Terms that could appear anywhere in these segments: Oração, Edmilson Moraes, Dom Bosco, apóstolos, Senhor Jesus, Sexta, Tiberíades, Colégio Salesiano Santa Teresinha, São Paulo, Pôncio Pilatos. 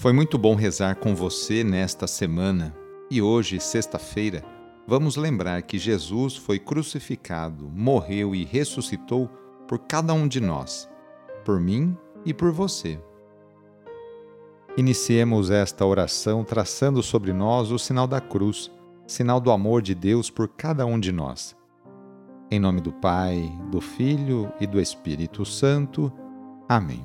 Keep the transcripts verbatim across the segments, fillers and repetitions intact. Foi muito bom rezar com você nesta semana e hoje, sexta-feira, vamos lembrar que Jesus foi crucificado, morreu e ressuscitou por cada um de nós, por mim e por você. Iniciemos esta oração traçando sobre nós o sinal da cruz, sinal do amor de Deus por cada um de nós. Em nome do Pai, do Filho e do Espírito Santo. Amém.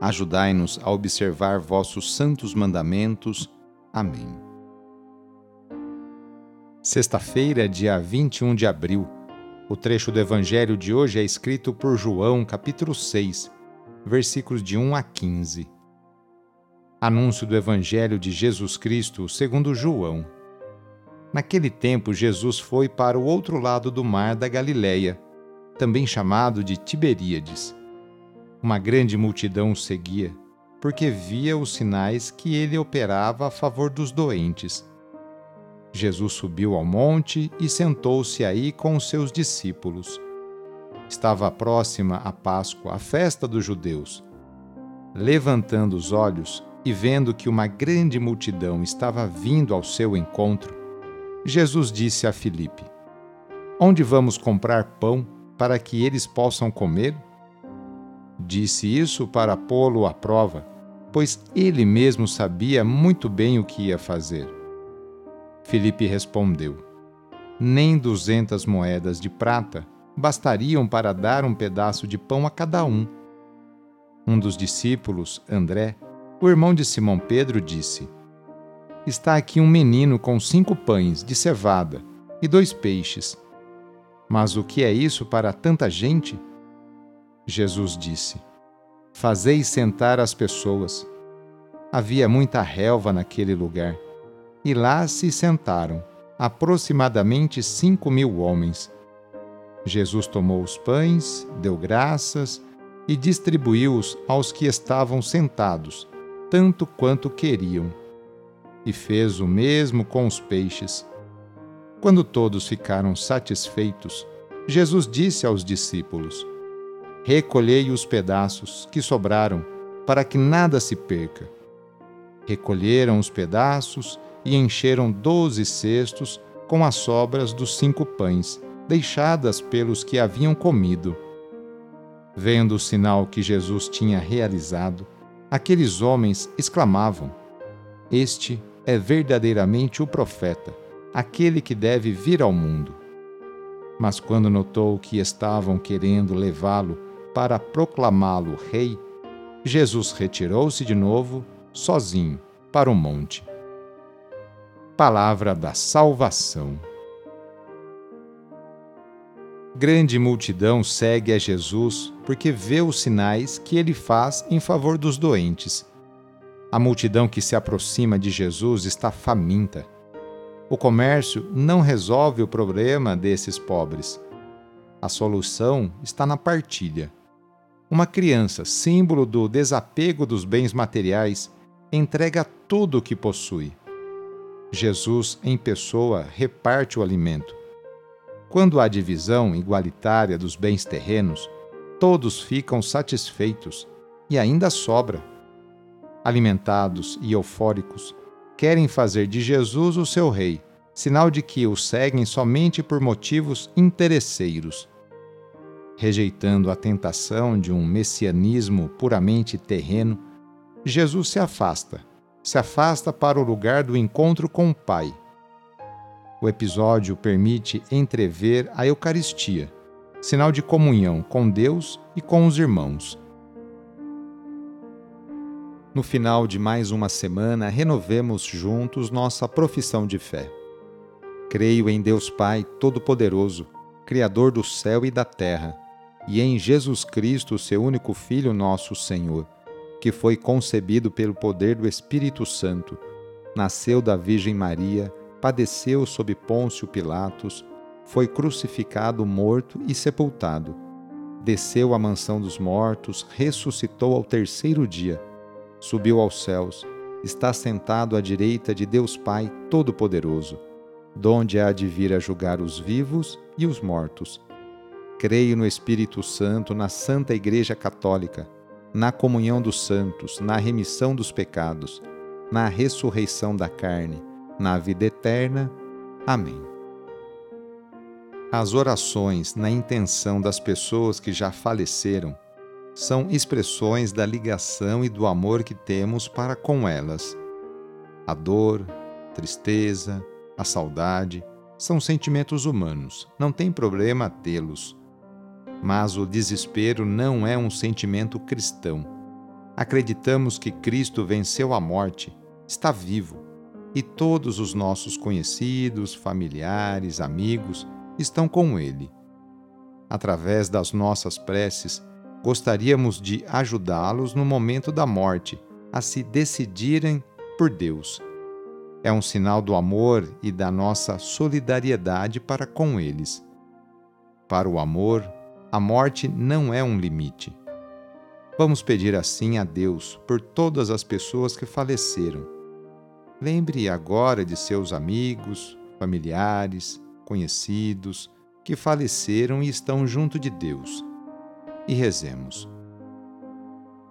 Ajudai-nos a observar vossos santos mandamentos. Amém. Sexta-feira, dia vinte e um de abril. O trecho do Evangelho de hoje é escrito por João, capítulo seis, versículos de um a quinze. Anúncio do Evangelho de Jesus Cristo segundo João. Naquele tempo, Jesus foi para o outro lado do mar da Galileia, também chamado de Tiberíades. Uma grande multidão o seguia, porque via os sinais que ele operava a favor dos doentes. Jesus subiu ao monte e sentou-se aí com os seus discípulos. Estava próxima a Páscoa, a festa dos judeus. Levantando os olhos e vendo que uma grande multidão estava vindo ao seu encontro, Jesus disse a Filipe: "Onde vamos comprar pão para que eles possam comer?" Disse isso para pô-lo à prova, pois ele mesmo sabia muito bem o que ia fazer. Filipe respondeu: "Nem duzentas moedas de prata bastariam para dar um pedaço de pão a cada um." Um dos discípulos, André, o irmão de Simão Pedro, disse: "Está aqui um menino com cinco pães de cevada e dois peixes. Mas o que é isso para tanta gente?" Jesus disse: "Fazei sentar as pessoas." Havia muita relva naquele lugar, e lá se sentaram aproximadamente cinco mil homens. Jesus tomou os pães, deu graças e distribuiu-os aos que estavam sentados, tanto quanto queriam. E fez o mesmo com os peixes. Quando todos ficaram satisfeitos, Jesus disse aos discípulos: "Recolhei os pedaços que sobraram, para que nada se perca." Recolheram os pedaços e encheram doze cestos com as sobras dos cinco pães, deixadas pelos que haviam comido. Vendo o sinal que Jesus tinha realizado, aqueles homens exclamavam: "Este é verdadeiramente o profeta, aquele que deve vir ao mundo." Mas quando notou que estavam querendo levá-lo para proclamá-lo rei, Jesus retirou-se de novo, sozinho, para o monte. Palavra da salvação. Grande multidão segue a Jesus porque vê os sinais que ele faz em favor dos doentes. A multidão que se aproxima de Jesus está faminta. O comércio não resolve o problema desses pobres. A solução está na partilha. Uma criança, símbolo do desapego dos bens materiais, entrega tudo o que possui. Jesus, em pessoa, reparte o alimento. Quando há divisão igualitária dos bens terrenos, todos ficam satisfeitos e ainda sobra. Alimentados e eufóricos, querem fazer de Jesus o seu rei, sinal de que o seguem somente por motivos interesseiros. Rejeitando a tentação de um messianismo puramente terreno, Jesus se afasta, se afasta para o lugar do encontro com o Pai. O episódio permite entrever a Eucaristia, sinal de comunhão com Deus e com os irmãos. No final de mais uma semana, renovemos juntos nossa profissão de fé. Creio em Deus Pai Todo-Poderoso, Criador do céu e da terra, e em Jesus Cristo, seu único Filho, nosso Senhor, que foi concebido pelo poder do Espírito Santo, nasceu da Virgem Maria, padeceu sob Pôncio Pilatos, foi crucificado, morto e sepultado. Desceu à mansão dos mortos, ressuscitou ao terceiro dia, subiu aos céus, está sentado à direita de Deus Pai Todo-Poderoso, donde há de vir a julgar os vivos e os mortos. Creio no Espírito Santo, na Santa Igreja Católica, na comunhão dos santos, na remissão dos pecados, na ressurreição da carne, na vida eterna. Amém. As orações na intenção das pessoas que já faleceram são expressões da ligação e do amor que temos para com elas. A dor, a tristeza, a saudade são sentimentos humanos, não tem problema tê-los. Mas o desespero não é um sentimento cristão. Acreditamos que Cristo venceu a morte, está vivo, e todos os nossos conhecidos, familiares, amigos estão com Ele. Através das nossas preces, gostaríamos de ajudá-los no momento da morte, a se decidirem por Deus. É um sinal do amor e da nossa solidariedade para com eles. Para o amor, a morte não é um limite. Vamos pedir assim a Deus por todas as pessoas que faleceram. Lembre agora de seus amigos, familiares, conhecidos que faleceram e estão junto de Deus. E rezemos.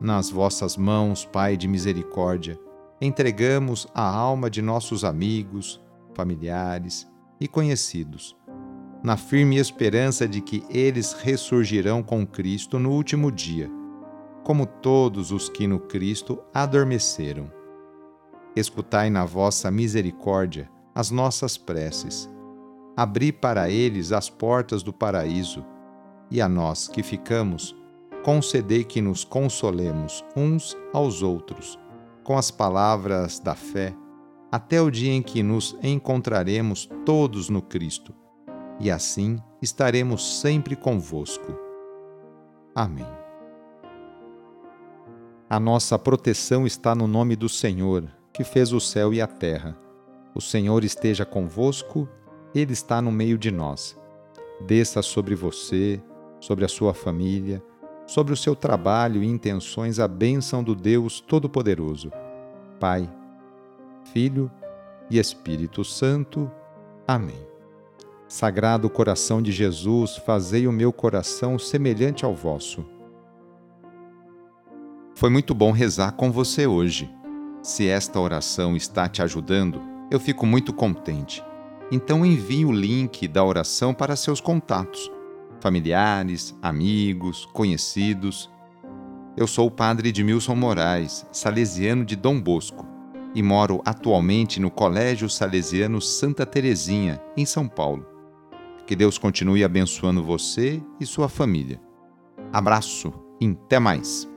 Nas vossas mãos, Pai de misericórdia, entregamos a alma de nossos amigos, familiares e conhecidos, na firme esperança de que eles ressurgirão com Cristo no último dia, como todos os que no Cristo adormeceram. Escutai na vossa misericórdia as nossas preces. Abri para eles as portas do paraíso, e a nós que ficamos, concedei que nos consolemos uns aos outros, com as palavras da fé, até o dia em que nos encontraremos todos no Cristo, e assim estaremos sempre convosco. Amém. A nossa proteção está no nome do Senhor, que fez o céu e a terra. O Senhor esteja convosco, Ele está no meio de nós. Desça sobre você, sobre a sua família, sobre o seu trabalho e intenções a bênção do Deus Todo-Poderoso, Pai, Filho e Espírito Santo. Amém. Sagrado coração de Jesus, fazei o meu coração semelhante ao vosso. Foi muito bom rezar com você hoje. Se esta oração está te ajudando, eu fico muito contente. Então envie o link da oração para seus contatos, familiares, amigos, conhecidos. Eu sou o padre Edmilson Moraes, salesiano de Dom Bosco, e moro atualmente no Colégio Salesiano Santa Teresinha, em São Paulo. Que Deus continue abençoando você e sua família. Abraço e até mais!